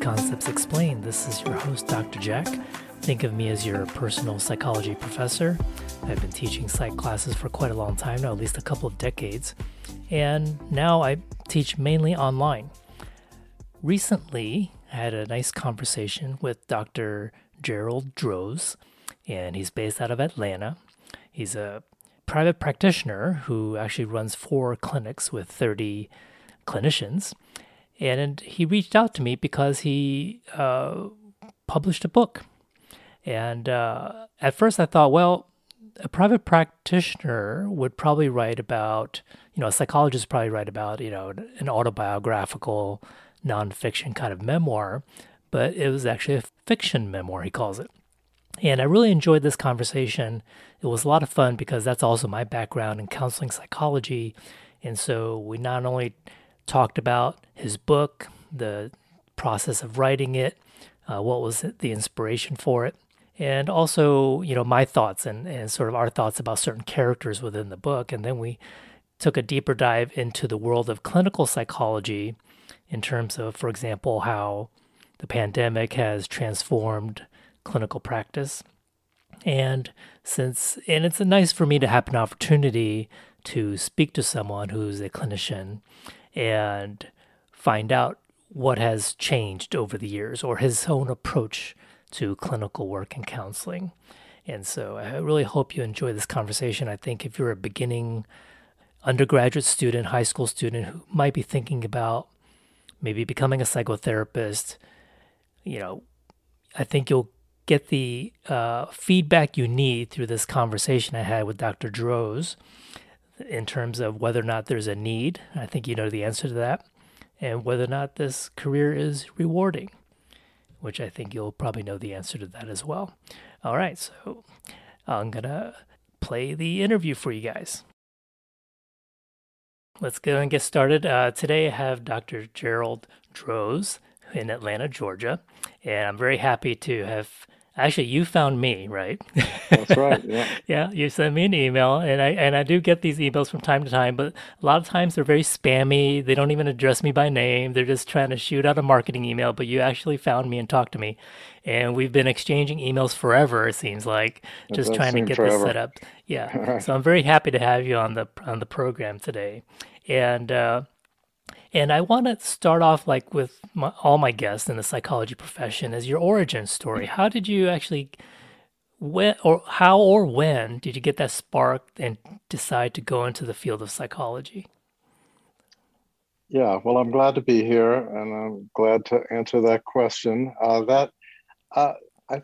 Concepts Explained. This is your host, Dr. Jack. Think of me as your personal psychology professor. I've been teaching psych classes for quite a long time now, at least a couple of decades. And now I teach mainly online. Recently, I had a nice conversation with Dr. Gerald Droz, and he's based out of Atlanta. He's a private practitioner who actually runs 4 clinics with 30 clinicians. And he reached out to me because he published a book. And at first I thought, well, a private practitioner would probably write about, a psychologist would probably write about, an autobiographical nonfiction kind of memoir. But it was actually a fiction memoir, he calls it. And I really enjoyed this conversation. It was a lot of fun because that's also my background in counseling psychology. And so we not only talked about his book, the process of writing it, what was the inspiration for it, and also, my thoughts and sort of our thoughts about certain characters within the book. And then we took a deeper dive into the world of clinical psychology in terms of, for example, how the pandemic has transformed clinical practice. And it's nice for me to have an opportunity to speak to someone who's a clinician and find out what has changed over the years or his own approach to clinical work and counseling. And so I really hope you enjoy this conversation. I think if you're a beginning undergraduate student, high school student who might be thinking about maybe becoming a psychotherapist, I think you'll get the feedback you need through this conversation I had with Dr. Droz in terms of whether or not there's a need. I think you know the answer to that, and whether or not this career is rewarding, which I think you'll probably know the answer to that as well. All right, so I'm going to play the interview for you guys. Let's go and get started. Today I have Dr. Gerald Droz in Atlanta, Georgia, and I'm very happy to have... Actually, you found me, right? That's right, yeah. Yeah, you sent me an email, and I do get these emails from time to time, but a lot of times they're very spammy. They don't even address me by name. They're just trying to shoot out a marketing email, but you actually found me and talked to me. And we've been exchanging emails forever, it seems like, just trying to get this set up. Yeah, so I'm very happy to have you on the program today. And I want to start off, like with all my guests in the psychology profession, is your origin story. How did you actually, when did you get that spark and decide to go into the field of psychology? Yeah, well, I'm glad to be here, and I'm glad to answer that question. I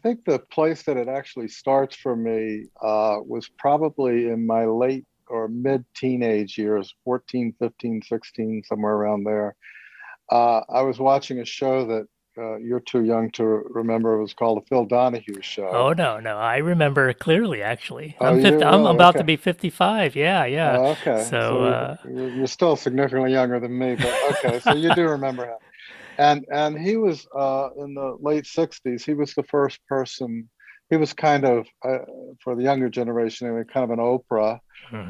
think the place that it actually starts for me was probably in my late or mid-teenage years, 14, 15, 16, somewhere around there. I was watching a show that you're too young to remember. It was called the Phil Donahue Show. Oh, no. I remember clearly, actually. I'm about to be 55. Yeah. Oh, okay. So you're still significantly younger than me, but okay. So you do remember him. And he was, in the late 60s, he was the first person. He was kind of, for the younger generation, kind of an Oprah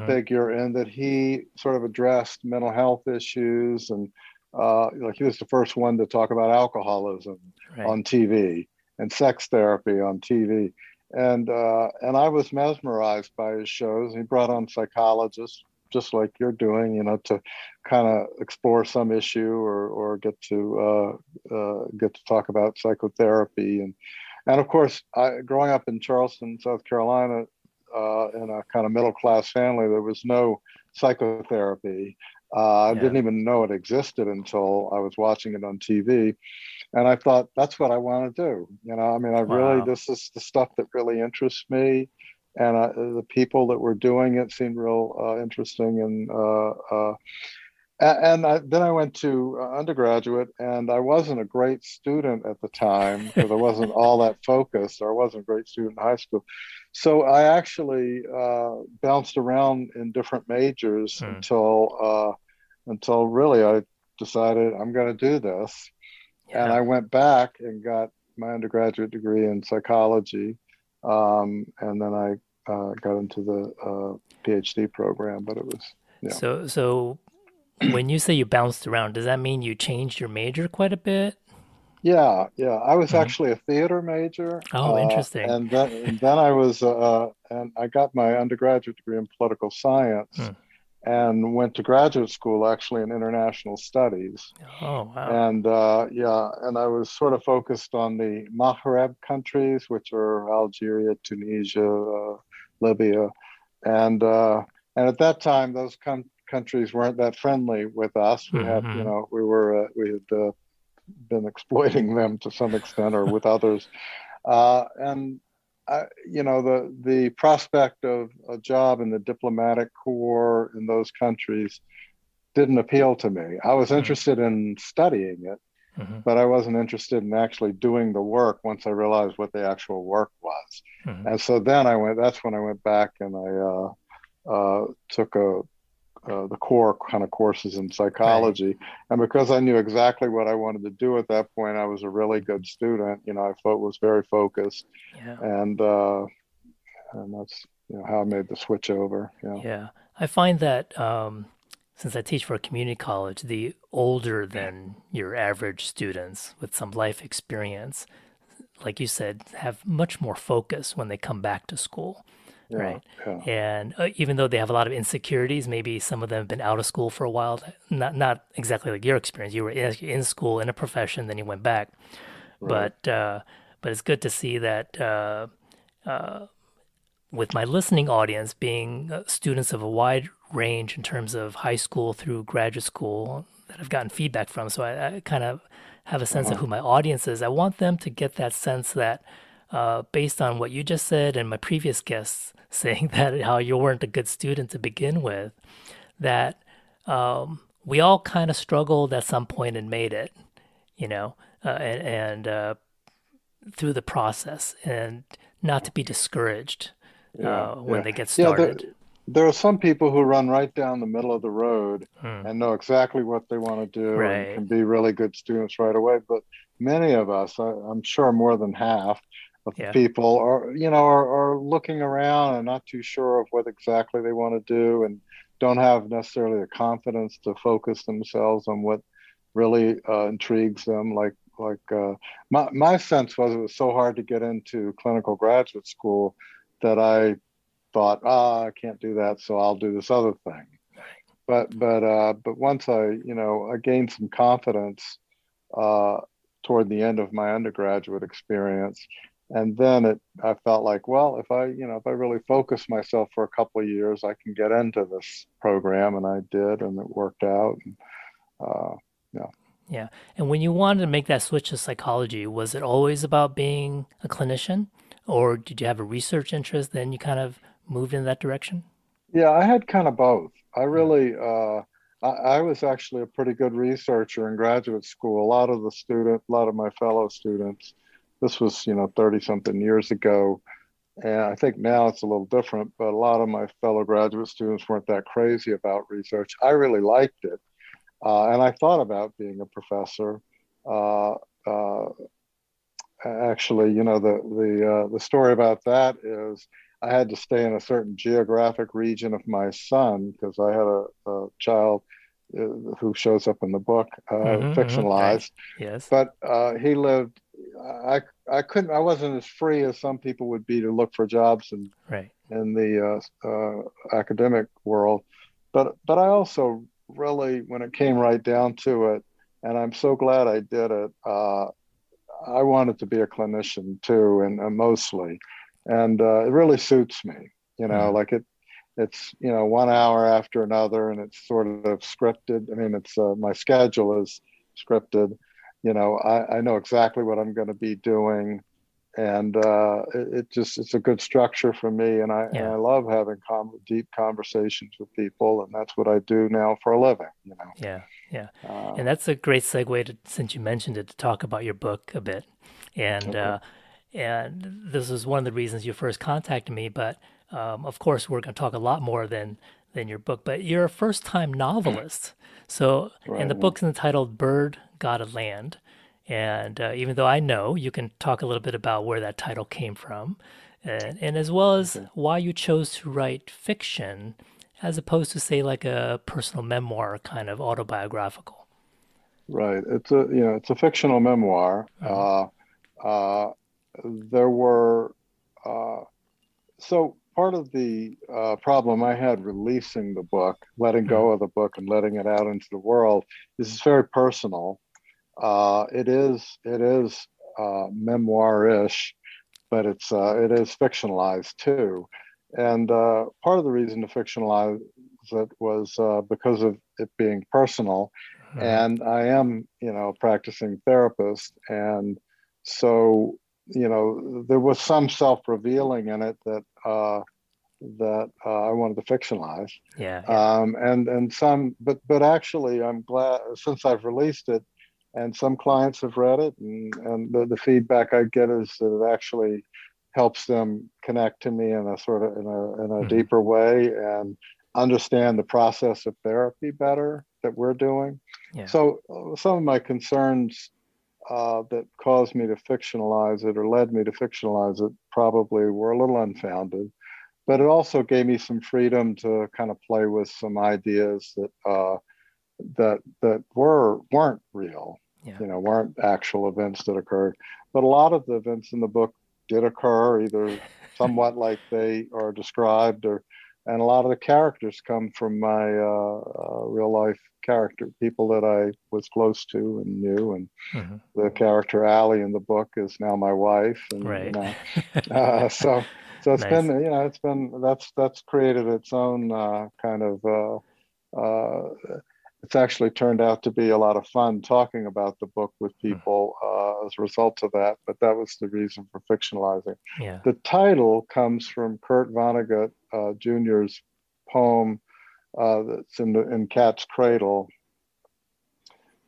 figure, in that he sort of addressed mental health issues, and he was the first one to talk about alcoholism on TV and sex therapy on TV. And I was mesmerized by his shows. He brought on psychologists, just like you're doing, to kind of explore some issue or get to talk about psychotherapy. And of course, growing up in Charleston, South Carolina, in a kind of middle-class family, there was no psychotherapy. I didn't even know it existed until I was watching it on TV. And I thought, that's what I want to do. This is the stuff that really interests me. And the people that were doing it seemed real interesting. And then I went to undergraduate, and I wasn't a great student at the time because I wasn't all that focused, or I wasn't a great student in high school. So I actually bounced around in different majors until really I decided I'm going to do this. Yeah. And I went back and got my undergraduate degree in psychology. And then I got into the PhD program, but it was, So when you say you bounced around, does that mean you changed your major quite a bit? Yeah. I was actually a theater major. Oh, interesting. And then I was, and I got my undergraduate degree in political science, and went to graduate school actually in international studies. Oh, wow. And and I was sort of focused on the Maghreb countries, which are Algeria, Tunisia, Libya, and at that time those countries weren't that friendly with us. We had, we had been exploiting them to some extent or with others, and the prospect of a job in the diplomatic corps in those countries didn't appeal to me. I was interested in studying it, but I wasn't interested in actually doing the work once I realized what the actual work was. And so then that's when I went back and I took the core kind of courses in psychology. Right. And because I knew exactly what I wanted to do at that point, I was a really good student. I was very focused, and that's how I made the switch over. Yeah. I find that since I teach for a community college, the older than your average students with some life experience, like you said, have much more focus when they come back to school. Yeah, right. Yeah. And even though they have a lot of insecurities, maybe some of them have been out of school for a while, not exactly like your experience. You were in school, in a profession, then you went back. Right. But it's good to see that with my listening audience being students of a wide range in terms of high school through graduate school that I've gotten feedback from. So I kind of have a sense of who my audience is. I want them to get that sense that based on what you just said and my previous guests saying that how you weren't a good student to begin with, that we all kind of struggled at some point and made it, and through the process, and not to be discouraged when they get started. There are some people who run right down the middle of the road and know exactly what they want to do and can be really good students right away. But many of us, I'm sure more than half, people are looking around and not too sure of what exactly they want to do and don't have necessarily the confidence to focus themselves on what really intrigues them. Like my sense was it was so hard to get into clinical graduate school that I thought, I can't do that, so I'll do this other thing. But once I gained some confidence toward the end of my undergraduate experience. And then I felt like, well, if I really focus myself for a couple of years, I can get into this program. And I did, and it worked out. And, yeah. And when you wanted to make that switch to psychology, was it always about being a clinician, or did you have a research interest? Then you kind of moved in that direction? Yeah, I had kind of both. I really, I was actually a pretty good researcher in graduate school. A lot of my fellow students, this was, 30 something years ago. And I think now it's a little different, but a lot of my fellow graduate students weren't that crazy about research. I really liked it. And I thought about being a professor. Actually, the story about that is I had to stay in a certain geographic region of my son because I had a child who shows up in the book, fictionalized. Okay. Yes. But he lived. I wasn't as free as some people would be to look for jobs in the academic world. But I also really, when it came right down to it, and I'm so glad I did it. I wanted to be a clinician too, and mostly. And it really suits me, like it's, 1 hour after another, and it's sort of scripted. I mean, it's my schedule is scripted. I know exactly what I'm going to be doing, and it's a good structure for me. And I love having deep conversations with people, and that's what I do now for a living, Yeah. And that's a great segue since you mentioned it, to talk about your book a bit. And, okay. And this is one of the reasons you first contacted me, but of course we're going to talk a lot more than your book, but you're a first-time novelist. So, and the book's entitled Bird Gotta Land. And even though I know, you can talk a little bit about where that title came from, and as well as why you chose to write fiction as opposed to, say, like a personal memoir kind of autobiographical. Right. It's a, you know, it's a fictional memoir. There were, so part of the problem I had releasing the book, letting go of the book and letting it out into the world, this is very personal. It is memoir-ish, but it is fictionalized too. And part of the reason to fictionalize it was because of it being personal. And I am, you know, a practicing therapist. And so, you know, there was some self-revealing in it that I wanted to fictionalize. Yeah. And some, but actually, I'm glad since I've released it, and some clients have read it, and the feedback I get is that it actually helps them connect to me in a sort of in a deeper way and understand the process of therapy better that we're doing. Yeah. So some of my concerns that caused me to fictionalize it or led me to fictionalize it probably were a little unfounded, but it also gave me some freedom to kind of play with some ideas that that weren't real, yeah. You know, weren't actual events that occurred. But a lot of the events in the book did occur, either somewhat like they are described, or and a lot of the characters come from my real life character, people that I was close to and knew. And the character Allie in the book is now my wife. And, right. You know, so it's nice. Been, you know, it's been, that's created its own kind of, it's actually turned out to be a lot of fun talking about the book with people as a result of that. But that was the reason for fictionalizing. Yeah. The title comes from Kurt Vonnegut Jr.'s poem that's in Cat's Cradle.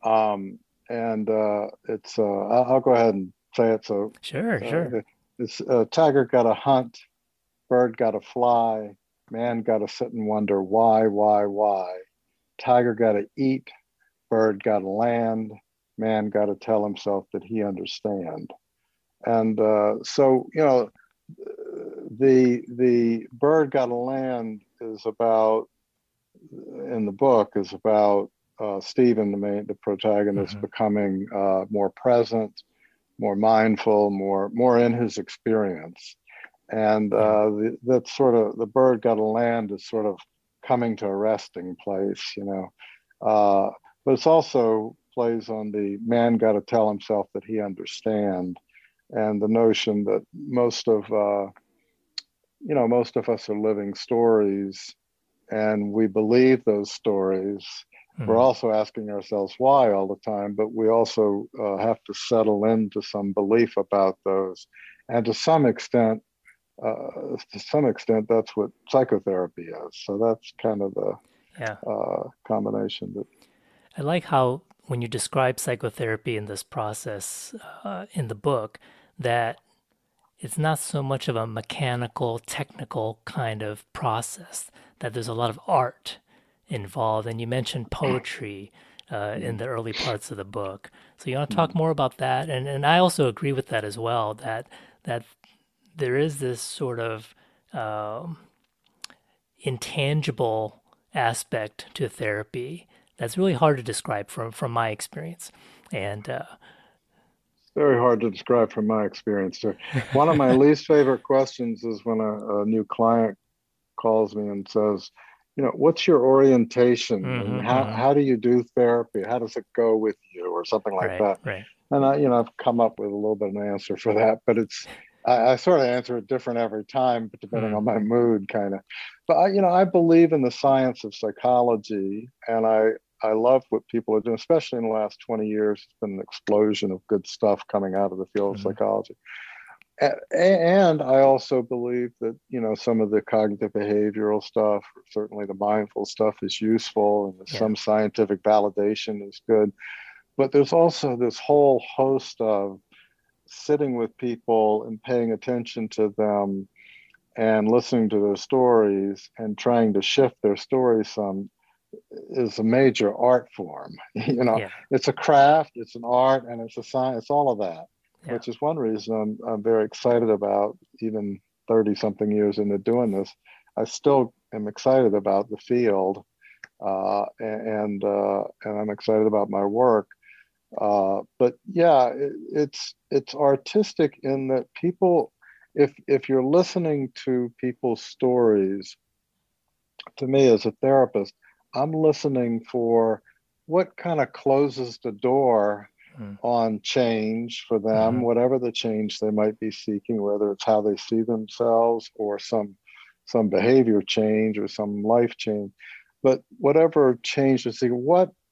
It's I'll go ahead and say it. So sure. It's tiger gotta hunt, bird gotta fly, man gotta sit and wonder why. Tiger got to eat, bird got to land, man got to tell himself that he understand. And so, you know, the bird got to land is about, in the book, is about Stephen, the protagonist, becoming more present, more mindful, more in his experience. And that's sort of, the bird got to land is sort of coming to a resting place, you know, but it's also plays on the man got to tell himself that he understand, and the notion that most of us are living stories, and we believe those stories. We're also asking ourselves why all the time, but we also have to settle into some belief about those, and to some extent, that's what psychotherapy is. So that's kind of the combination. That I like how when you describe psychotherapy in this process in the book, that it's not so much of a mechanical, technical kind of process, that there's a lot of art involved. And you mentioned poetry in the early parts of the book. So you want to talk more about that? And I also agree with that as well, that there is this sort of intangible aspect to therapy that's really hard to describe from my experience. And it's very hard to describe from my experience too. One of my least favorite questions is when a new client calls me and says, you know, what's your orientation? And how do you do therapy? How does it go with you? Or something like that. Right. And I've come up with a little bit of an answer for that, but it's, I sort of answer it different every time, but depending on my mood, kind of. But I believe in the science of psychology, and I love what people are doing, especially in the last 20 years. It's been an explosion of good stuff coming out of the field of psychology. And I also believe that, you know, some of the cognitive behavioral stuff, certainly the mindful stuff, is useful, and some scientific validation is good. But there's also this whole host of sitting with people and paying attention to them and listening to their stories and trying to shift their stories some is a major art form. You know, it's a craft, it's an art, and it's a science, it's all of that, which is one reason I'm very excited about, even 30-something years into doing this. I still am excited about the field, and I'm excited about my work. But yeah, it's artistic in that people, if you're listening to people's stories, to me as a therapist, I'm listening for what kind of closes the door on change for them, whatever the change they might be seeking, whether it's how they see themselves or some behavior change or some life change, but whatever change to see,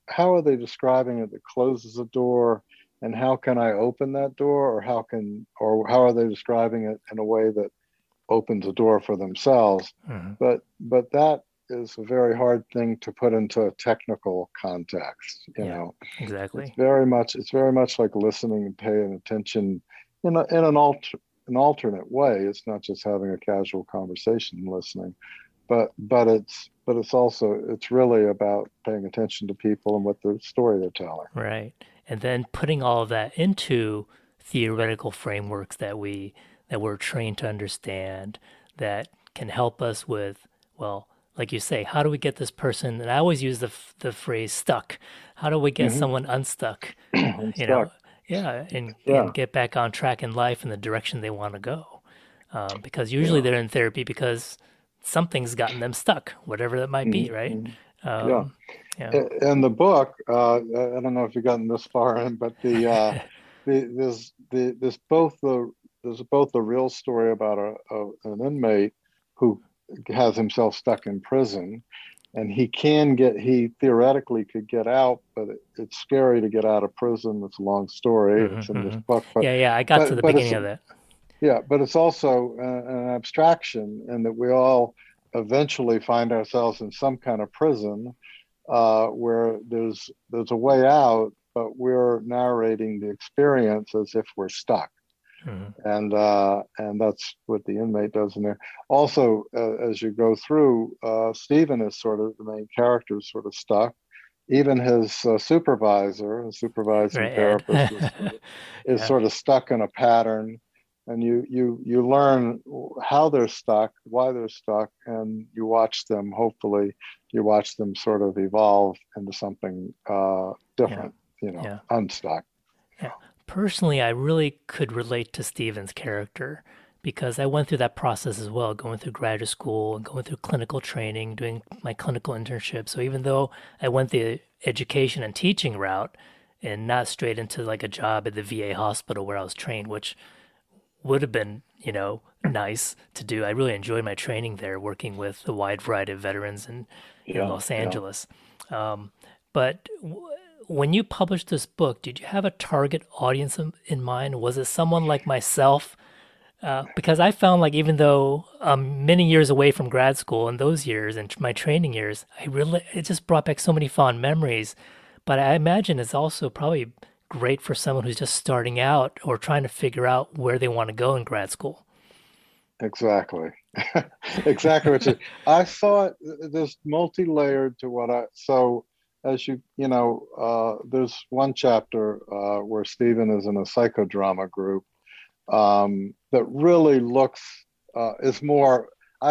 how are they describing it that closes a door, and how can I open that door, or how are they describing it in a way that opens a door for themselves? But that is a very hard thing to put into a technical context, you know. Exactly. It's very much like listening and paying attention in an alternate way. It's not just having a casual conversation and listening, but it's really about paying attention to people and what the story they're telling. Right. And then putting all of that into theoretical frameworks that we're trained to understand, that can help us with, well, like you say, how do we get this person? And I always use the phrase stuck. How do we get someone unstuck? And get back on track in life in the direction they want to go. Because usually they're in therapy because something's gotten them stuck, whatever that might be, right? In the book, I don't know if you've gotten this far in, but there's both the real story about an inmate who has himself stuck in prison, and he theoretically could get out, but it's scary to get out of prison. It's a long story. It's in this book. But, I got to the beginning of that. Yeah, but it's also an abstraction in that we all eventually find ourselves in some kind of prison where there's a way out, but we're narrating the experience as if we're stuck. And that's what the inmate does in there. Also, as you go through, Stephen is sort of, the main character is sort of stuck. Even his supervising therapist is sort of stuck in a pattern. And you learn how they're stuck, why they're stuck, and you watch them, sort of evolve into something different, unstuck. Yeah. Personally, I really could relate to Stephen's character because I went through that process as well, going through graduate school and going through clinical training, doing my clinical internship. So even though I went the education and teaching route and not straight into like a job at the VA hospital where I was trained, which would have been, nice to do. I really enjoyed my training there, working with a wide variety of veterans in Los Angeles. But when you published this book, did you have a target audience in mind? Was it someone like myself? Because I found like, even though I'm many years away from grad school in those years and my training years, it just brought back so many fond memories. But I imagine it's also probably great for someone who's just starting out or trying to figure out where they want to go in grad school. Exactly. I saw this multi-layered to what as there's one chapter where Stephen is in a psychodrama group that really looks, I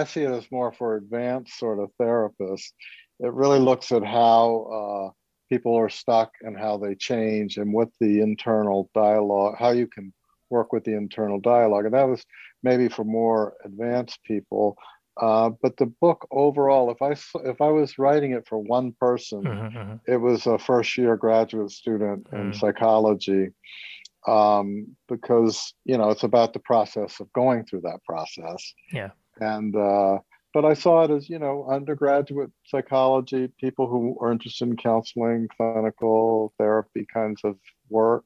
see it as more for advanced sort of therapists. It really looks at how people are stuck and how they change and what the internal dialogue, how you can work with the internal dialogue. And that was maybe for more advanced people. But the book overall, if I was writing it for one person, it was a first-year graduate student in psychology, because it's about the process of going through that process. Yeah. And but I saw it as undergraduate psychology, people who are interested in counseling, clinical therapy kinds of work,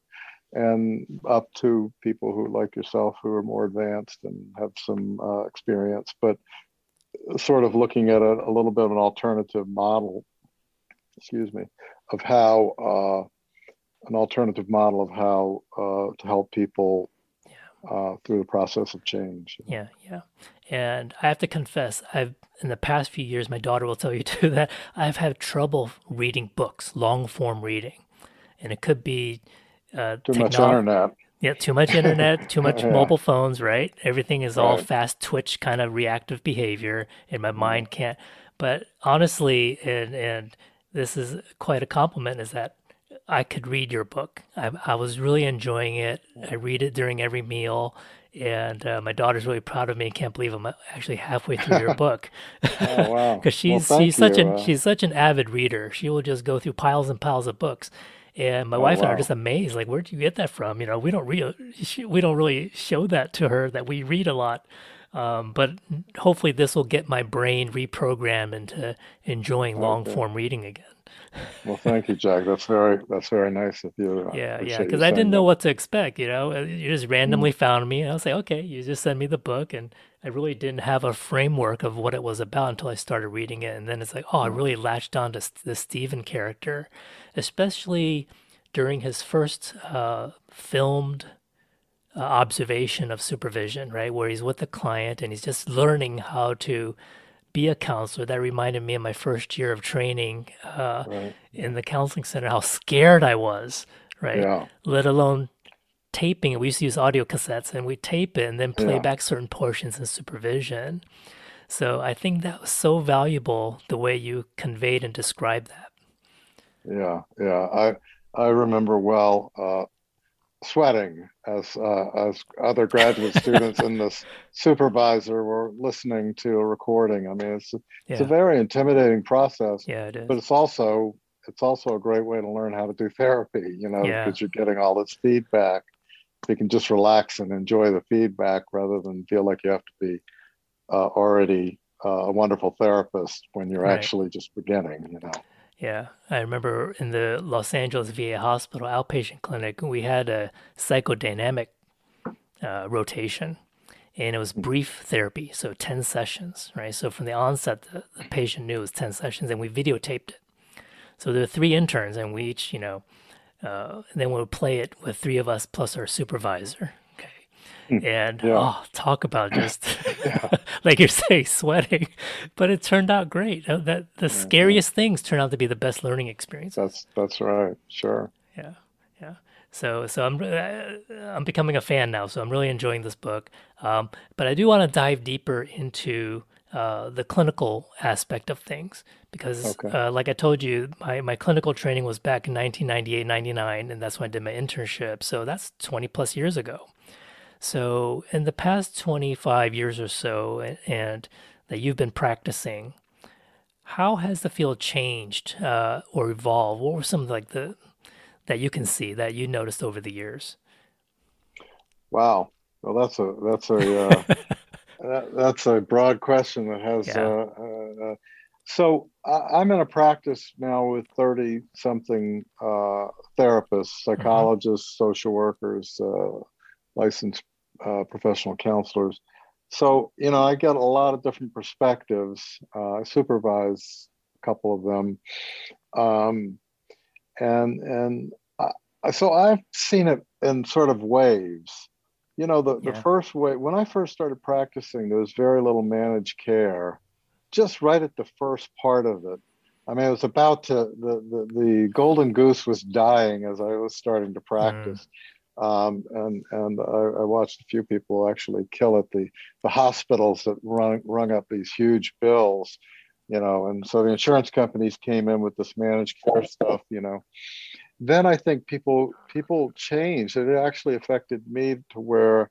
and up to people who like yourself who are more advanced and have some experience, but sort of looking at a little bit of an alternative model, of how, to help people through the process of change. Yeah. And I have to confess, in the past few years, my daughter will tell you too, that I've had trouble reading books, long form reading. And it could be too much internet, too much mobile phones, right? Everything is all fast twitch kind of reactive behavior, and my mind can't. But honestly, and this is quite a compliment, is that I could read your book. I was really enjoying it. I read it during every meal. And my daughter's really proud of me. Can't believe I'm actually halfway through your book. Oh, wow. Because she's such an avid reader. She will just go through piles and piles of books. And my wife and I are just amazed. Like, where do you get that from? You know, we don't really show that to her, that we read a lot. But hopefully this will get my brain reprogrammed into enjoying long form reading again. Well, thank you, Jack. That's very nice of you. Yeah. Because I didn't know what to expect. You know, you just randomly found me, and I was like, okay, you just send me the book, and I really didn't have a framework of what it was about until I started reading it, and then it's like, oh, I really latched on to the Stephen character, especially during his first filmed observation of supervision, right, where he's with the client and he's just learning how to be a counselor. That reminded me of my first year of training in the counseling center, how scared I was, right? Yeah. Let alone taping it. We used to use audio cassettes, and we tape it and then play back certain portions in supervision. So I think that was so valuable, the way you conveyed and described that. Yeah. I remember well sweating as other graduate students and this supervisor were listening to a recording. I mean, it's a very intimidating process. Yeah, it is. But it's also a great way to learn how to do therapy, you know, because you're getting all this feedback. You can just relax and enjoy the feedback rather than feel like you have to be already a wonderful therapist when you're actually just beginning, you know. Yeah, I remember in the Los Angeles VA hospital outpatient clinic, we had a psychodynamic rotation, and it was brief therapy, so 10 sessions, right? So from the onset, the patient knew it was 10 sessions, and we videotaped it. So there were 3 interns, and we each, you know, then we would play it with 3 of us plus our supervisor. And talk about just like you're saying, sweating, but it turned out great. That the scariest things turn out to be the best learning experiences. That's right. Sure. Yeah. So I'm becoming a fan now. So I'm really enjoying this book. But I do want to dive deeper into the clinical aspect of things because, like I told you, my clinical training was back in 1998, 99, and that's when I did my internship. So that's 20 plus years ago. So in the past 25 years or so, and that you've been practicing, how has the field changed or evolved? What were some like that you can see that you noticed over the years? Wow, well that's a broad question that has. Yeah. So I'm in a practice now with 30 something therapists, psychologists, social workers. Licensed professional counselors. So, you know, I get a lot of different perspectives. I supervise a couple of them. So I've seen it in sort of waves. You know, the first wave, when I first started practicing, there was very little managed care, just right at the first part of it. I mean, it was about to, the golden goose was dying as I was starting to practice. I watched a few people actually kill it. The hospitals that rung up these huge bills, you know, and so the insurance companies came in with this managed care stuff, you know. Then I think people changed. It actually affected me to where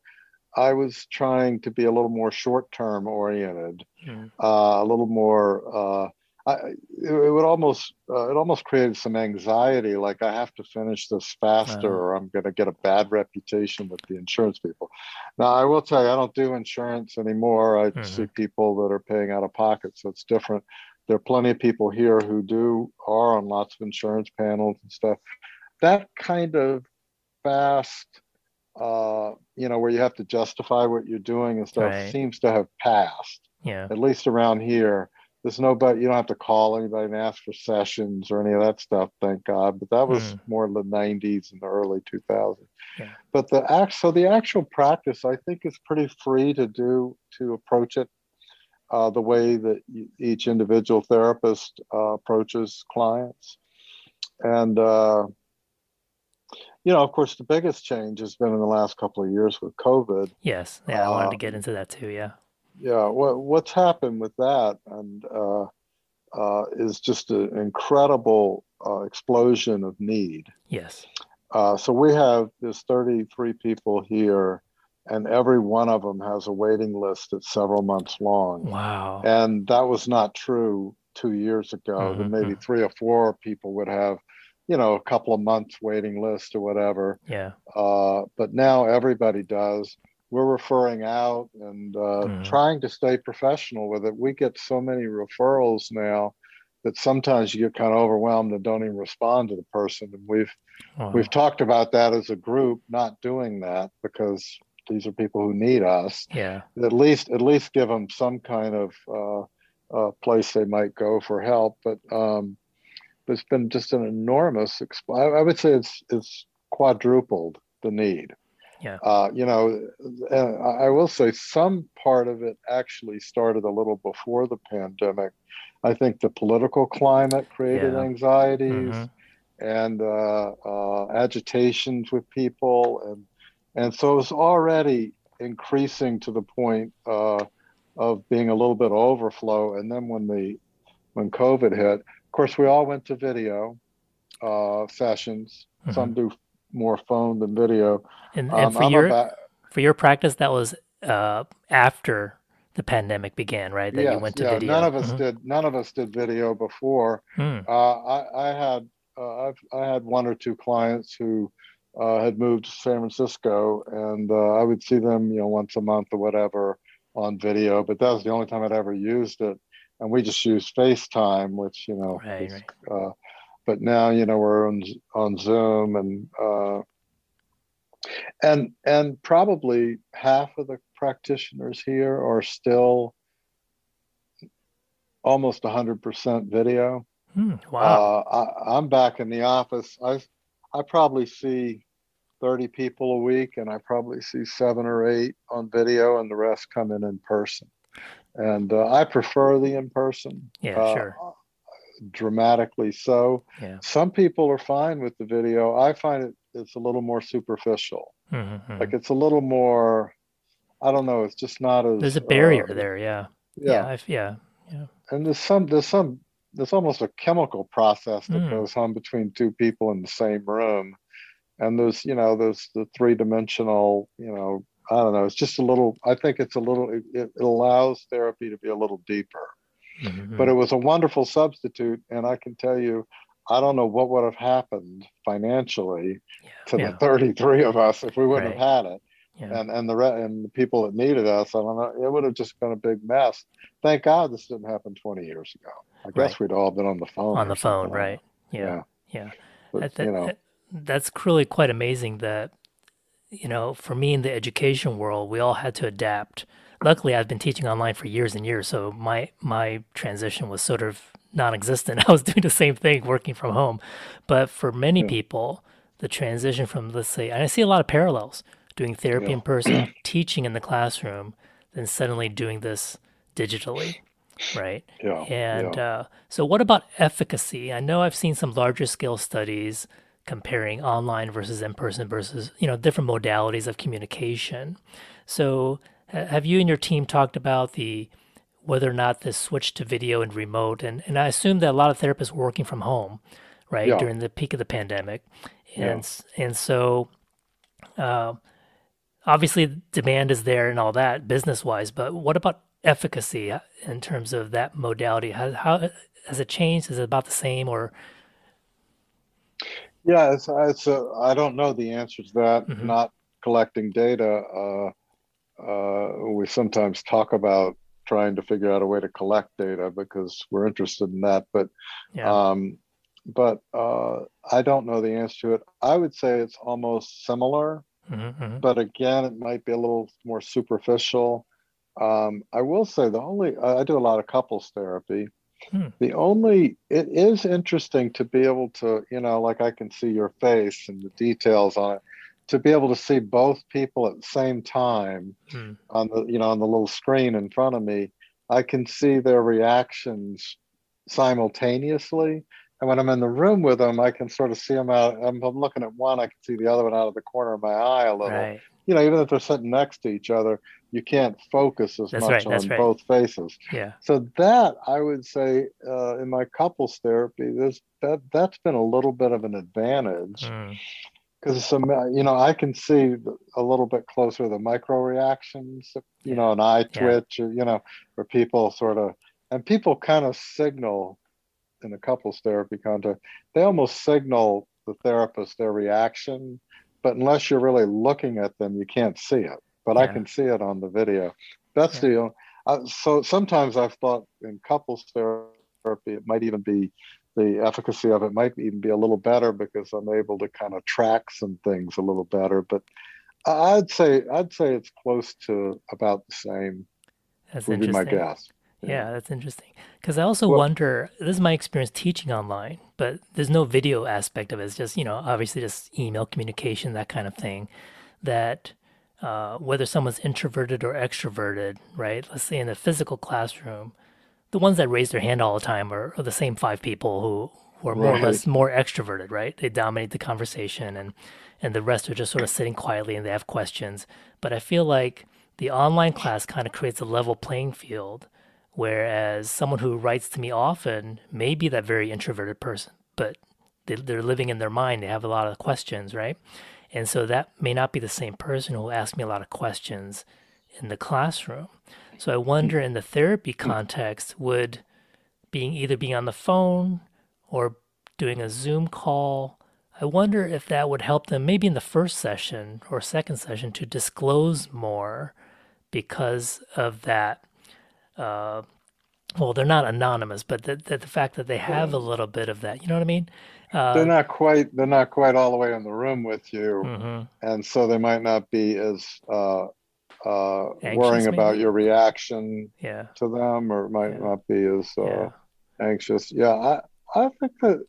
I was trying to be a little more short-term oriented, a little more. It almost created some anxiety, like I have to finish this faster or I'm going to get a bad reputation with the insurance people. Now, I will tell you, I don't do insurance anymore. I see people that are paying out of pocket, so it's different. There are plenty of people here who are on lots of insurance panels and stuff. That kind of fast, you know, where you have to justify what you're doing and stuff seems to have passed, at least around here. There's nobody, you don't have to call anybody and ask for sessions or any of that stuff, thank God. But that was more in the 90s and the early 2000s. Yeah. But the actual practice, I think, is pretty free to approach it the way that each individual therapist approaches clients. And, you know, of course, the biggest change has been in the last couple of years with COVID. Yes. Yeah, I wanted to get into that too. Yeah. Yeah, what's happened with that, and is just an incredible explosion of need. Yes. So we have, there's 33 people here, and every one of them has a waiting list that's several months long. Wow. And that was not true 2 years ago. Mm-hmm. Then maybe 3 or 4 people would have, you know, a couple of months waiting list or whatever. Yeah. But now everybody does. We're referring out and trying to stay professional with it. We get so many referrals now that sometimes you get kind of overwhelmed and don't even respond to the person. And we've talked about that as a group, not doing that, because these are people who need us. Yeah. At least give them some kind of place they might go for help. But it's been just an enormous, I would say it's quadrupled the need. Yeah. You know, I will say some part of it actually started a little before the pandemic. I think the political climate created anxieties and agitations with people. And so it was already increasing to the point of being a little bit overflow. And then when COVID hit, of course, we all went to video sessions. Mm-hmm. Some do more phone than video. And for your practice, that was after the pandemic began, right? That you went to video. None of us did video before. I had 1 or 2 clients who had moved to San Francisco, and I would see them, you know, once a month or whatever on video, but that was the only time I'd ever used it. And we just used FaceTime, which, you know, but now, you know, we're on Zoom, and probably half of the practitioners here are still almost 100% video. Wow. I'm back in the office. I probably see 30 people a week, and I probably see 7 or 8 on video, and the rest come in person. And I prefer the in person. Yeah, sure. Dramatically so. Yeah. Some people are fine with the video. I find it's a little more superficial. Mm-hmm. Like it's a little more, I don't know, it's just not as... There's a barrier there, Yeah. And there's almost a chemical process that goes on between 2 people in the same room. And there's the 3-dimensional, you know, I don't know. It's just a little, I think it's a little, it allows therapy to be a little deeper. Mm-hmm. But it was a wonderful substitute. And I can tell you, I don't know what would have happened financially to the 33 of us if we wouldn't have had it. Yeah. And the people that needed us, I don't know, it would have just been a big mess. Thank God this didn't happen 20 years ago. I guess we'd all been on the phone. On the phone, right. Yeah. But, that's really quite amazing that, you know, for me in the education world, we all had to adapt. Luckily, I've been teaching online for years and years, so my transition was sort of non-existent. I was doing the same thing, working from home. But for many people, the transition from, let's say, and I see a lot of parallels, doing therapy in person, teaching in the classroom, then suddenly doing this digitally, right? Yeah. And so what about efficacy? I know I've seen some larger scale studies comparing online versus in-person versus, you know, different modalities of communication. So have you and your team talked about whether or not this switch to video and remote, and I assume that a lot of therapists were working from home, right, during the peak of the pandemic. And so obviously demand is there and all that business-wise, but what about efficacy in terms of that modality? How has it changed? Is it about the same or... Yeah, I don't know the answer to that. Mm-hmm. Not collecting data. We sometimes talk about trying to figure out a way to collect data because we're interested in that. But I don't know the answer to it. I would say it's almost similar, but again, it might be a little more superficial. I will say I do a lot of couples therapy. It is interesting to be able to, you know, like I can see your face and the details on it, to be able to see both people at the same time on the little screen in front of me. I can see their reactions simultaneously. And when I'm in the room with them, I can sort of see them out. I'm looking at one, I can see the other one out of the corner of my eye a little, you know, even if they're sitting next to each other. you can't focus as much on both faces. Yeah. So that, I would say, in my couples therapy, that's been a little bit of an advantage, because I can see a little bit closer the micro reactions, an eye twitch, or, where people kind of signal in a couples therapy context. They almost signal the therapist their reaction, but unless you're really looking at them, you can't see it. But I can see it on the video. That's the so sometimes I've thought in couples therapy, it might even be the efficacy of it might even be a little better because I'm able to kind of track some things a little better. But I'd say it's close to about the same. That's would interesting. Be my guess. Yeah, that's interesting. Because I also wonder. This is my experience teaching online, but there's no video aspect of it. It's just obviously just email communication, that kind of thing. That. Whether someone's introverted or extroverted, right? Let's say in a physical classroom, the ones that raise their hand all the time are the same five people who are more or less more extroverted, right? They dominate the conversation and the rest are just sort of sitting quietly and they have questions. But I feel like the online class kind of creates a level playing field, whereas someone who writes to me often may be that very introverted person, but they're living in their mind. They have a lot of questions, right? And so that may not be the same person who will ask me a lot of questions in the classroom. So I wonder in the therapy context, would being on the phone or doing a Zoom call, I wonder if that would help them maybe in the first session or second session to disclose more because of that. Well, they're not anonymous, but the fact that they have a little bit of that, you know what I mean? They're not quite all the way in the room with you, and so they might not be as worrying about your reaction to them, or might not be as anxious. Yeah, I think that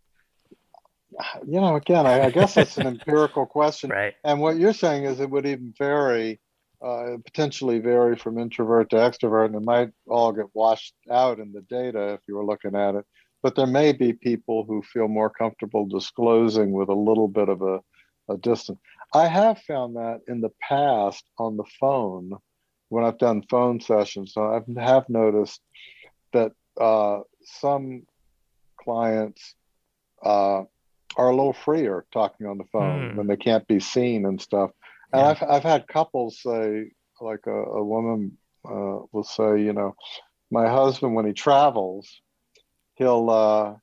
again, I guess it's an empirical question, right? And what you're saying is it would even vary, potentially vary from introvert to extrovert, and it might all get washed out in the data if you were looking at it. But there may be people who feel more comfortable disclosing with a little bit of a distance. I have found that in the past on the phone, when I've done phone sessions, I have noticed that some clients are a little freer talking on the phone when they can't be seen and stuff. And I've had couples say, like a woman will say, my husband, when he travels, he'll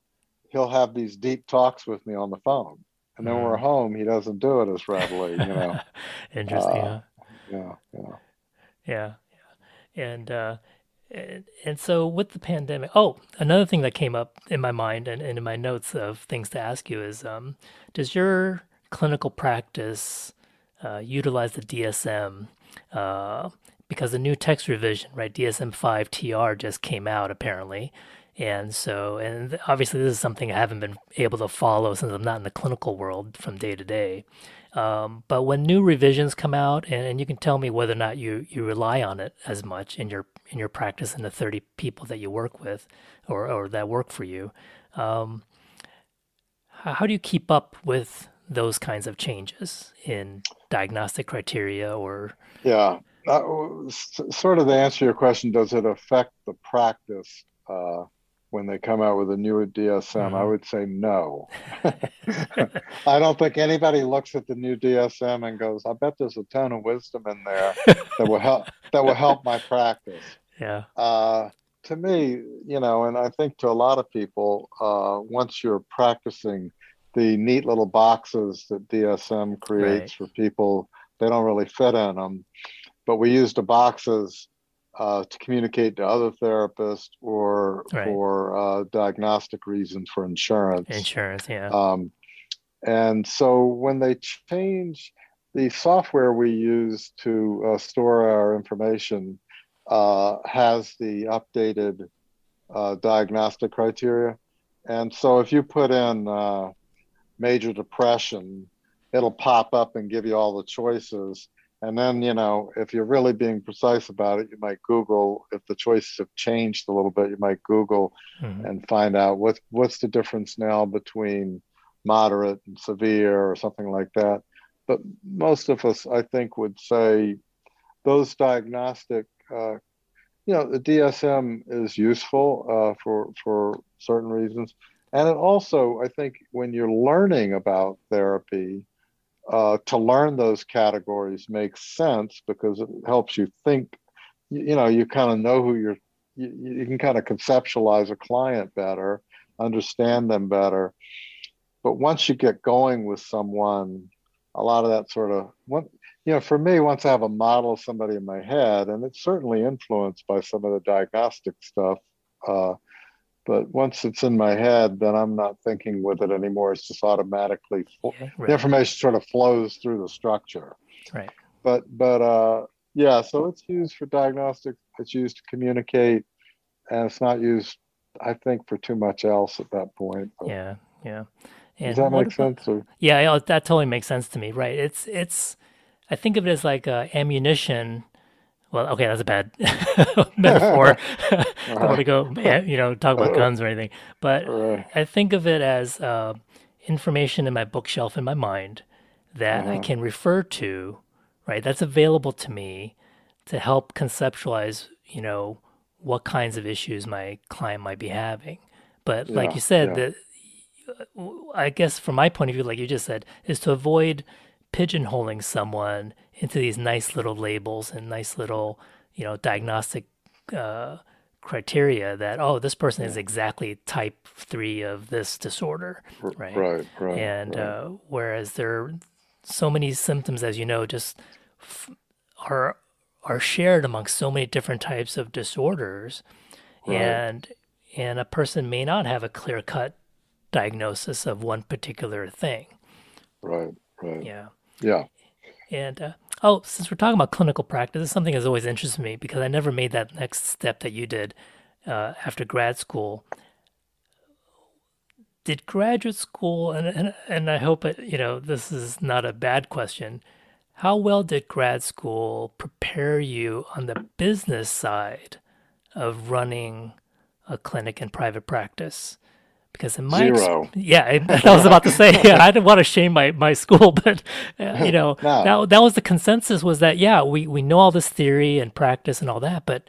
have these deep talks with me on the phone, and then when we're home, he doesn't do it as readily. Interesting. And so with the pandemic, another thing that came up in my mind and in my notes of things to ask you is, does your clinical practice utilize the DSM? Because the new text revision, right? DSM-5TR just came out apparently. And so, and obviously this is something I haven't been able to follow since I'm not in the clinical world from day to day. But when new revisions come out, and you can tell me whether or not you rely on it as much in your practice and the 30 people that you work with or that work for you, how do you keep up with those kinds of changes in diagnostic criteria or? Yeah, sort of to answer your question, does it affect the practice? When they come out with a new DSM, I would say no. I don't think anybody looks at the new DSM and goes, I bet there's a ton of wisdom in there that will help my practice. Yeah. To me, and I think to a lot of people, once you're practicing the neat little boxes that DSM creates for people, they don't really fit in them. But we use the boxes to communicate to other therapists or for diagnostic reasons for insurance. And so when they change the software we use to store our information, has the updated diagnostic criteria. And so if you put in major depression, it'll pop up and give you all the choices. And then, if you're really being precise about it, you might Google, if the choices have changed a little bit, you might Google and find out what's the difference now between moderate and severe or something like that. But most of us, I think, would say those diagnostic, you know, the DSM is useful for certain reasons. And it also, I think, when you're learning about therapy, to learn those categories makes sense because it helps you think, you know, you kind of know who you're, you can kind of conceptualize a client better, understand them better. But once you get going with someone, a lot of that sort of, you know, for me, once I have a model of somebody in my head, and it's certainly influenced by some of the diagnostic stuff, but once it's in my head, then I'm not thinking with it anymore. It's just automatically, the information sort of flows through the structure. Right. But yeah, so it's used for diagnostics. It's used to communicate, and it's not used, I think, for too much else at that point. But yeah, yeah. And does that make sense? Or? Yeah, that totally makes sense to me. Right. It's. I think of it as like ammunition. Well, okay, that's a bad metaphor. I don't want to go, you know, talk about guns or anything. But I think of it as information in my bookshelf in my mind that I can refer to, right? That's available to me to help conceptualize, you know, what kinds of issues my client might be having. But like you said, the, I guess from my point of view, like you just said, is to avoid pigeonholing someone into these nice little labels and nice little, you know, diagnostic criteria that, oh, this person is exactly type 3 of this disorder, right? Right. And whereas there are so many symptoms, as you know, just are shared among so many different types of disorders, and a person may not have a clear-cut diagnosis of one particular thing. Right. Yeah. And, since we're talking about clinical practice, it's something that's always interested me because I never made that next step that you did after grad school. Did graduate school, and I hope it, you know, this is not a bad question, how well did grad school prepare you on the business side of running a clinic in private practice? Because in my I was about to say, I didn't want to shame my school, but you know, that was the consensus, was that we know all this theory and practice and all that, but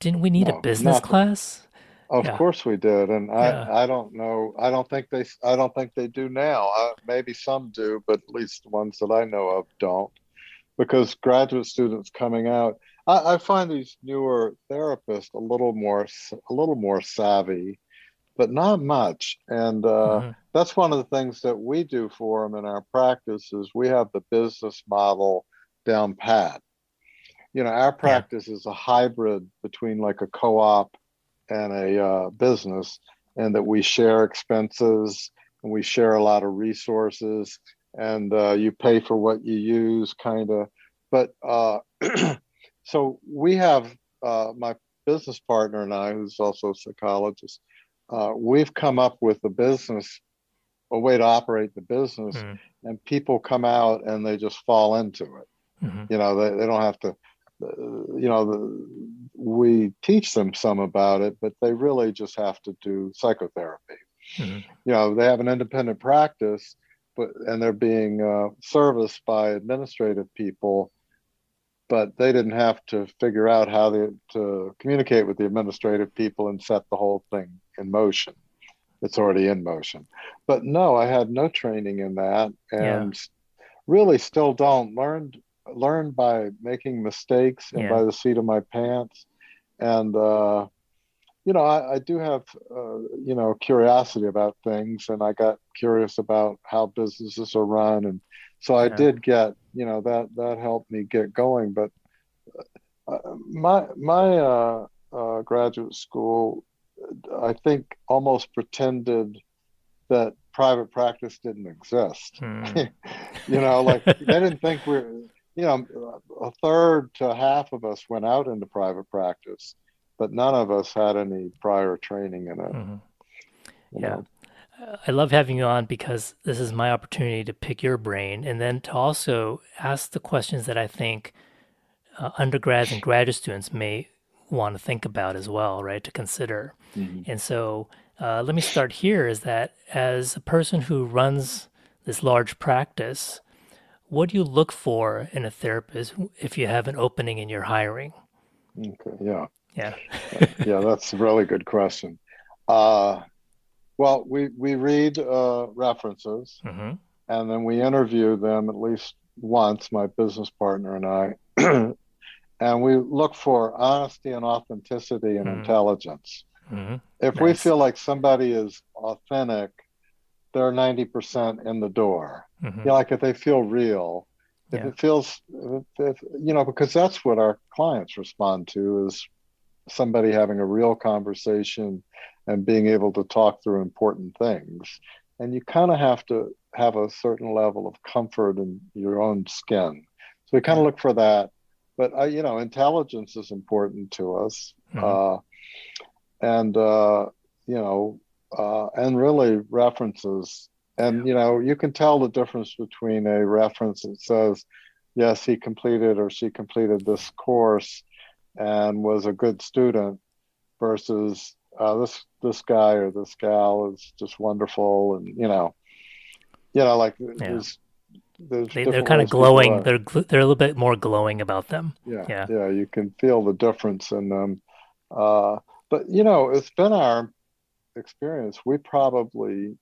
didn't we need a business class? Of course we did, and I don't know. I don't think they do now. Maybe some do, but at least the ones that I know of don't, because graduate students coming out, I find these newer therapists a little more savvy. But not much, and that's one of the things that we do for them in our practice is we have the business model down pat. You know, our practice is a hybrid between like a co-op and a business, and that we share expenses and we share a lot of resources, and you pay for what you use, kind of. But so we have my business partner and I, who's also a psychologist. We've come up with a way to operate the business, and people come out and they just fall into it. Mm-hmm. You know, they don't have to, you know, we teach them some about it, but they really just have to do psychotherapy. Mm-hmm. You know, they have an independent practice, and they're being serviced by administrative people, but they didn't have to figure out how to communicate with the administrative people and set the whole thing in motion. It's already in motion. But no, I had no training in that, and really still don't. Learn by making mistakes and by the seat of my pants. And you know, I do have you know, curiosity about things, and I got curious about how businesses are run, and so I did get, you know, that helped me get going. But my graduate school, I think, almost pretended that private practice didn't exist. You know, like they didn't think you know, a third to half of us went out into private practice, but none of us had any prior training in it. You know? I love having you on because this is my opportunity to pick your brain and then to also ask the questions that I think undergrads and graduate students may want to think about as well, right, to consider. And so let me start here, is that as a person who runs this large practice, what do you look for in a therapist if you have an opening in your hiring? Okay, yeah. Yeah. Yeah, that's a really good question. Well, we read references, mm-hmm. and then we interview them at least once, my business partner and I, and we look for honesty and authenticity and mm-hmm. intelligence. Mm-hmm. If nice. We feel like somebody is authentic, they're 90% in the door. Mm-hmm. You know, like if they feel real, if yeah. it feels, if, you know, because that's what our clients respond to is somebody having a real conversation and being able to talk through important things. And you kind of have to have a certain level of comfort in your own skin. So we kind of look for that. But, you know, intelligence is important to us. Mm-hmm. You know, and really references. And, you know, you can tell the difference between a reference that says, yes, he completed or she completed this course and was a good student versus this guy or this gal is just wonderful. And, you know, like yeah. They're kind of glowing. They're a little bit more glowing about them. Yeah. You can feel the difference in them. But, you know, it's been our experience. We probably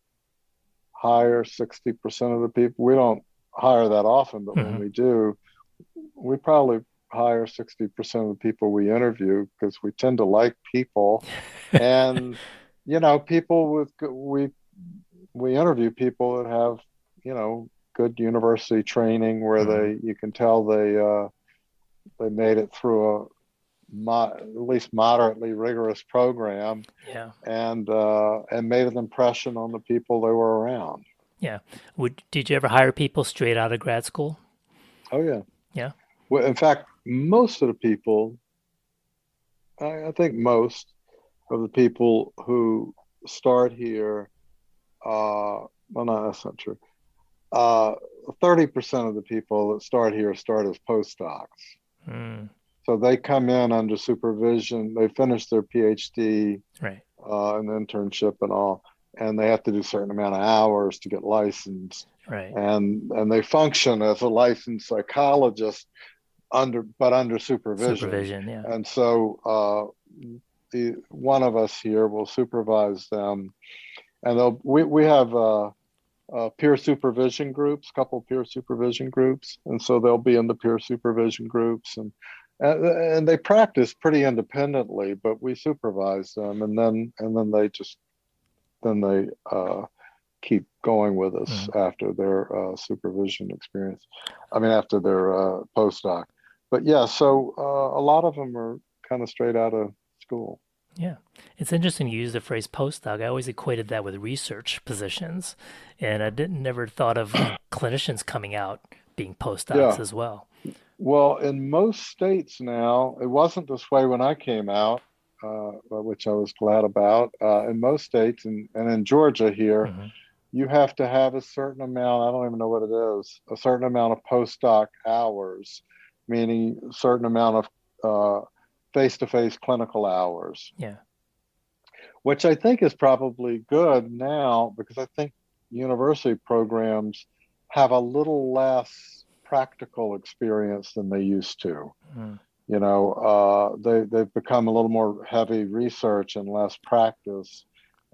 hire 60% of the people. We don't hire that often, but mm-hmm. when we do, we probably hire 60% of the people we interview because we tend to like people. And, you know, we interview people that have, you know, good university training where mm-hmm. you can tell they made it through at least moderately rigorous program, yeah, and made an impression on the people they were around. Yeah. Did you ever hire people straight out of grad school? Oh yeah. Yeah. Well, in fact, most of the people, I think most of the people who start here, well, no, that's not true. 30% of the people that start here start as postdocs. Mm. So they come in under supervision. They finish their PhD, right, and internship and all, and they have to do a certain amount of hours to get licensed. Right. And they function as a licensed psychologist under supervision. Supervision, yeah. And so one of us here will supervise them, and we have. Peer supervision groups, a couple peer supervision groups, and so they'll be in the peer supervision groups, and they practice pretty independently, but we supervise them, and then they keep going with us mm-hmm. after their supervision experience. I mean, after their postdoc. But yeah, so a lot of them are kind of straight out of school. Yeah. It's interesting you use the phrase postdoc. I always equated that with research positions, and I never thought of clinicians coming out being postdocs yeah. as well. Well, in most states now, it wasn't this way when I came out, which I was glad about. In most states, and in Georgia here, mm-hmm. you have to have a certain amount, I don't even know what it is, a certain amount of postdoc hours, meaning a certain amount of face-to-face clinical hours. Yeah. Which I think is probably good now because I think university programs have a little less practical experience than they used to. Mm. You know, they've become a little more heavy research and less practice.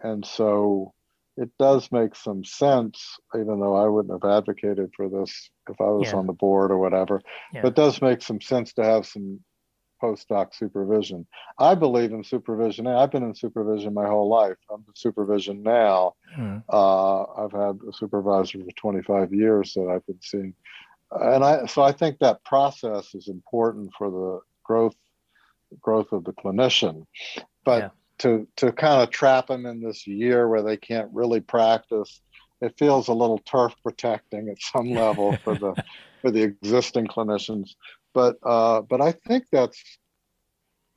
And so it does make some sense, even though I wouldn't have advocated for this if I was yeah. on the board or whatever, yeah. but it does make some sense to have some postdoc supervision. I believe in supervision. I've been in supervision my whole life. I'm in supervision now. Mm. I've had a supervisor for 25 years that I've been seeing. And I think that process is important for the growth of the clinician. But yeah. to kind of trap them in this year where they can't really practice, it feels a little turf protecting at some level for the existing clinicians. But I think that's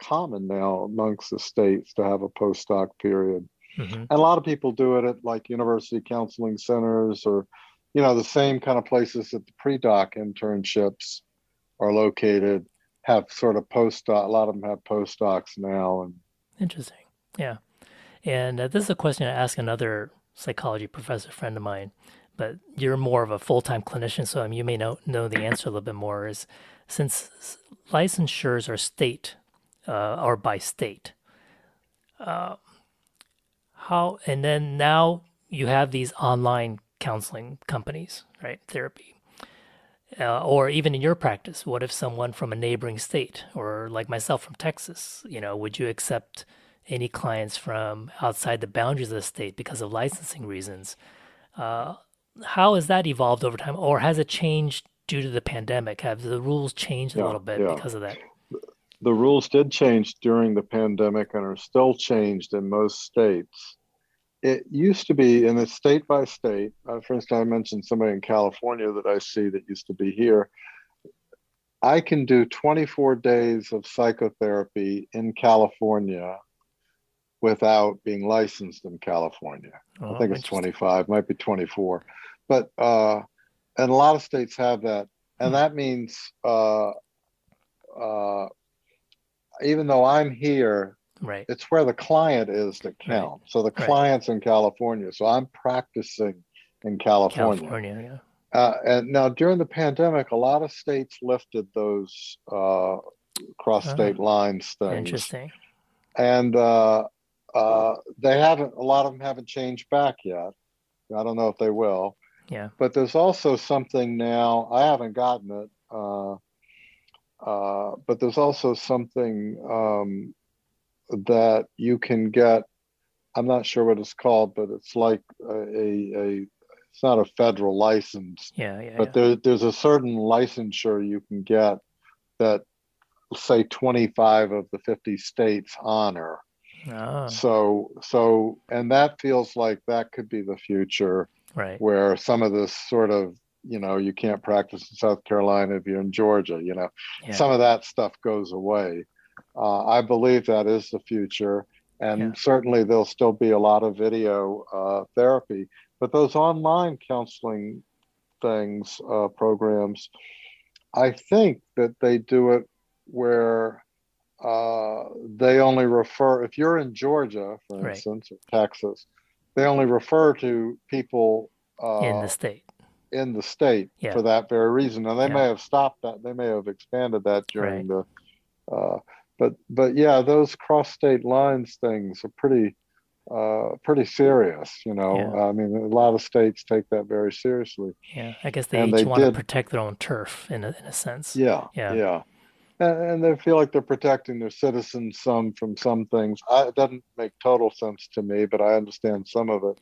common now amongst the states to have a postdoc period. Mm-hmm. And a lot of people do it at like university counseling centers or, you know, the same kind of places that the pre-doc internships are located have sort of postdoc. A lot of them have postdocs now. And interesting. Yeah. And this is a question I ask another psychology professor friend of mine. but you're more of a full-time clinician, so you may know the answer a little bit more, is since licensures are state or by state, how, and then now you have these online counseling companies, right? Therapy. Or even in your practice, what if someone from a neighboring state, or like myself from Texas, you know, would you accept any clients from outside the boundaries of the state because of licensing reasons? How has that evolved over time, or has it changed due to the pandemic? Have the rules changed a little bit because of that? The rules did change during the pandemic and are still changed in most states. It used to be in a state by state. For instance, I mentioned somebody in California that I see that used to be here. I can do 24 days of psychotherapy in California without being licensed in California. Oh, I think it's 25, might be 24. But, and a lot of states have that. And that means even though I'm here, right, it's where the client is that counts. Right. So the client's in California. So I'm practicing in California. And now during the pandemic, a lot of states lifted those cross-state lines things. Interesting. And they haven't. A lot of them haven't changed back yet. I don't know if they will. Yeah. But there's also something now. I haven't gotten it. But there's also something that you can get. I'm not sure what it's called, but it's like a it's not a federal license. But there's a certain licensure you can get that, say, 25 of the 50 states honor. So and that feels like that could be the future, right? Where some of this sort of, you know, you can't practice in South Carolina if you're in Georgia, you know, some of that stuff goes away. I believe that is the future. And certainly there'll still be a lot of video therapy, but those online counseling things, programs, I think that they do it where they only refer, if you're in Georgia, for instance, or Texas, they only refer to people in the state. In the state for that very reason. And they may have stopped that. They may have expanded that during the, but yeah, those cross-state lines things are pretty, pretty serious, you know. I mean, a lot of states take that very seriously. I guess they want to protect their own turf in a sense. And they feel like they're protecting their citizens from some things. It doesn't make total sense to me, but I understand some of it.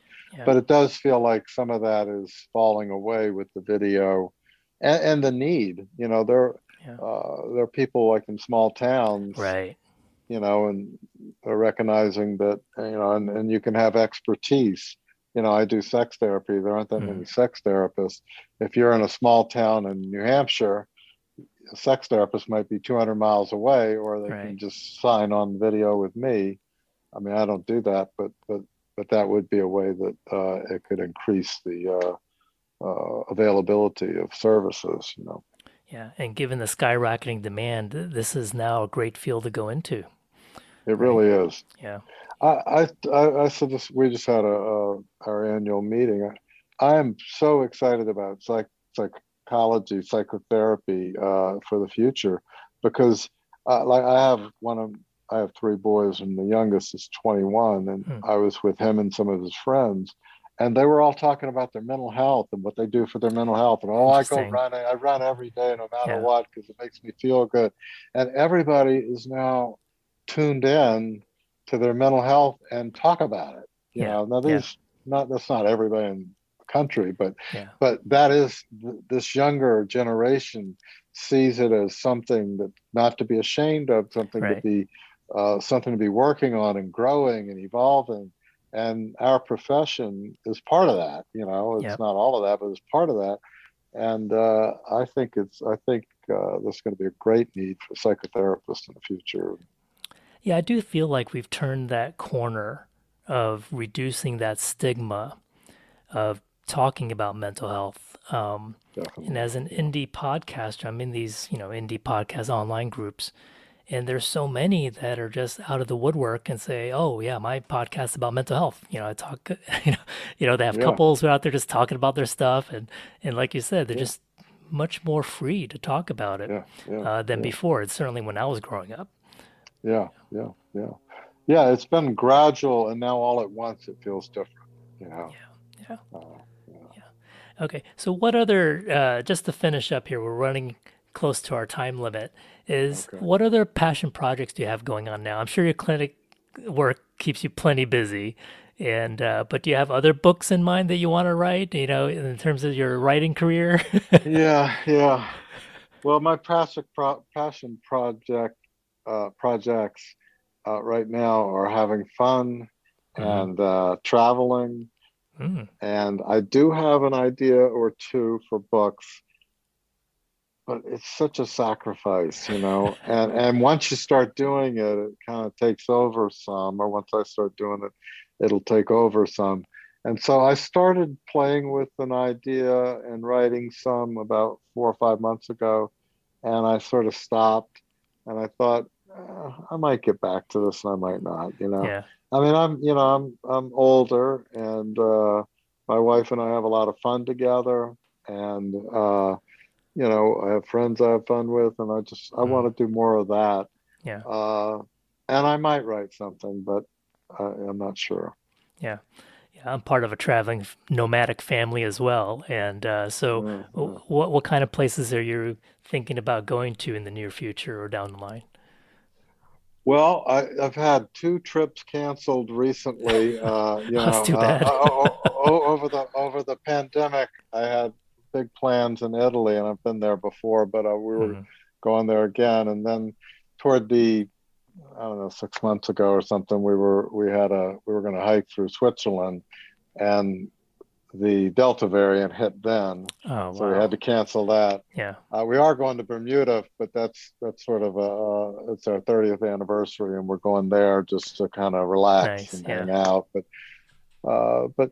But it does feel like some of that is falling away with the video and the need. You know, there are people like in small towns, you know, and are recognizing that, you know, and you can have expertise. You know, I do sex therapy. There aren't that many sex therapists. If you're in a small town in New Hampshire, a sex therapist might be 200 miles away, or they can just sign on video with me. I mean, I don't do that, but that would be a way that it could increase the availability of services, you know. Yeah, and given the skyrocketing demand, this is now a great field to go into. It really is. Yeah. I said this. We just had our annual meeting. I am so excited about psychology, psychotherapy for the future, because like I have three boys, and the youngest is 21, and I was with him and some of his friends, and they were all talking about their mental health and what they do for their mental health, and I run every day no matter what, because it makes me feel good. And everybody is now tuned in to their mental health and talk about it, you know. Now there's that's not everybody in country, but that is this younger generation sees it as something that not to be ashamed of, something to be something to be working on and growing and evolving. And our profession is part of that, you know. It's not all of that, but it's part of that. And I think there's going to be a great need for psychotherapists in the future. Yeah, I do feel like we've turned that corner of reducing that stigma of talking about mental health. And as an indie podcaster, I'm in these, you know, indie podcast online groups, And there's so many that are just out of the woodwork and say, oh yeah, my podcast is about mental health. You know, I talk, you know, they have couples who are out there just talking about their stuff. And like you said, they're just much more free to talk about it than before. It's certainly when I was growing up. Yeah. It's been gradual, and now all at once it feels different. Okay. So what other, just to finish up here, we're running close to our time limit, is what other passion projects do you have going on now? I'm sure your clinic work keeps you plenty busy, and but do you have other books in mind that you want to write, you know, in terms of your writing career? Well, my passion projects right now are having fun and traveling, and I do have an idea or two for books, but it's such a sacrifice, you know, and once you start doing it, it kind of takes over some, or once I start doing it, it'll take over some. And so I started playing with an idea and writing some about 4 or 5 months ago, and I sort of stopped, and I thought, I might get back to this and I might not, you know. I mean, I'm older, and my wife and I have a lot of fun together, and you know, I have friends I have fun with, and I just, I want to do more of that. And I might write something, but I'm not sure. I'm part of a traveling nomadic family as well. And so what kind of places are you thinking about going to in the near future or down the line? Well, I've had 2 trips canceled recently. You know, too bad. Over the pandemic, I had big plans in Italy, and I've been there before, but we were going there again. And then toward the, I don't know, 6 months ago or something, we were going to hike through Switzerland, and the Delta variant hit then. So we had to cancel that. We are going to Bermuda, but that's sort of a, it's our 30th anniversary, and we're going there just to kind of relax and hang out. But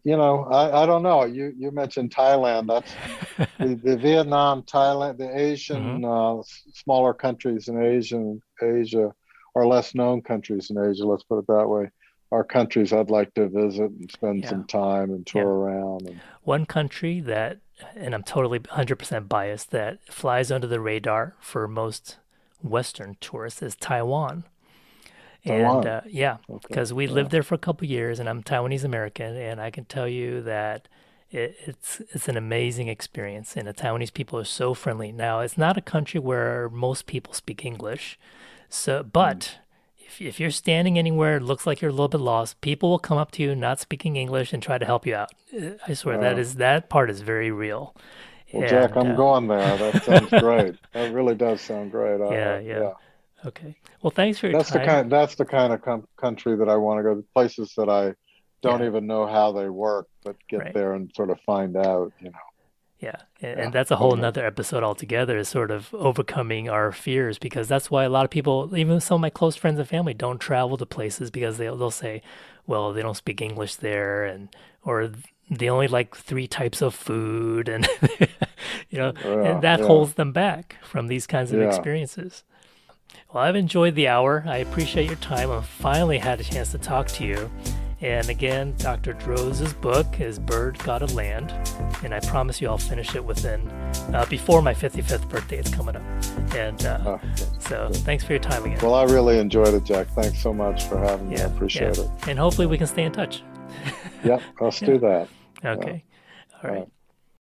you know, I don't know. You mentioned Thailand. That's the Vietnam, Thailand, the Asian smaller countries in Asia, or less known countries in Asia, let's put it that way, are countries I'd like to visit and spend some time and tour around. And... One country that, and I'm totally 100% biased, that flies under the radar for most Western tourists is Taiwan. And because we lived there for a couple of years, and I'm Taiwanese American, and I can tell you that it's an amazing experience, and the Taiwanese people are so friendly. Now, it's not a country where most people speak English, so but if you're standing anywhere, it looks like you're a little bit lost, people will come up to you not speaking English and try to help you out. I swear that part is very real. Well, and, Jack, I'm going there. That sounds great. That really does sound great. Okay. Well, thanks for your time. That's the kind of country that I want to go to, places that I don't even know how they work, but get there and sort of find out, you know. And that's a whole another episode altogether, is sort of overcoming our fears, because that's why a lot of people, even some of my close friends and family, don't travel to places, because they'll say, well, they don't speak English there, and or they only like 3 types of food, and you know, and that holds them back from these kinds of experiences. Well, I've enjoyed the hour. I appreciate your time. I finally had a chance to talk to you. And again, Dr. Droz's book is Bird Gotta Land. And I promise you I'll finish it within, before my 55th birthday. It's coming up. And thanks for your time again. Well, I really enjoyed it, Jack. Thanks so much for having me. I appreciate it. And hopefully we can stay in touch. Let's do that. Okay. All right.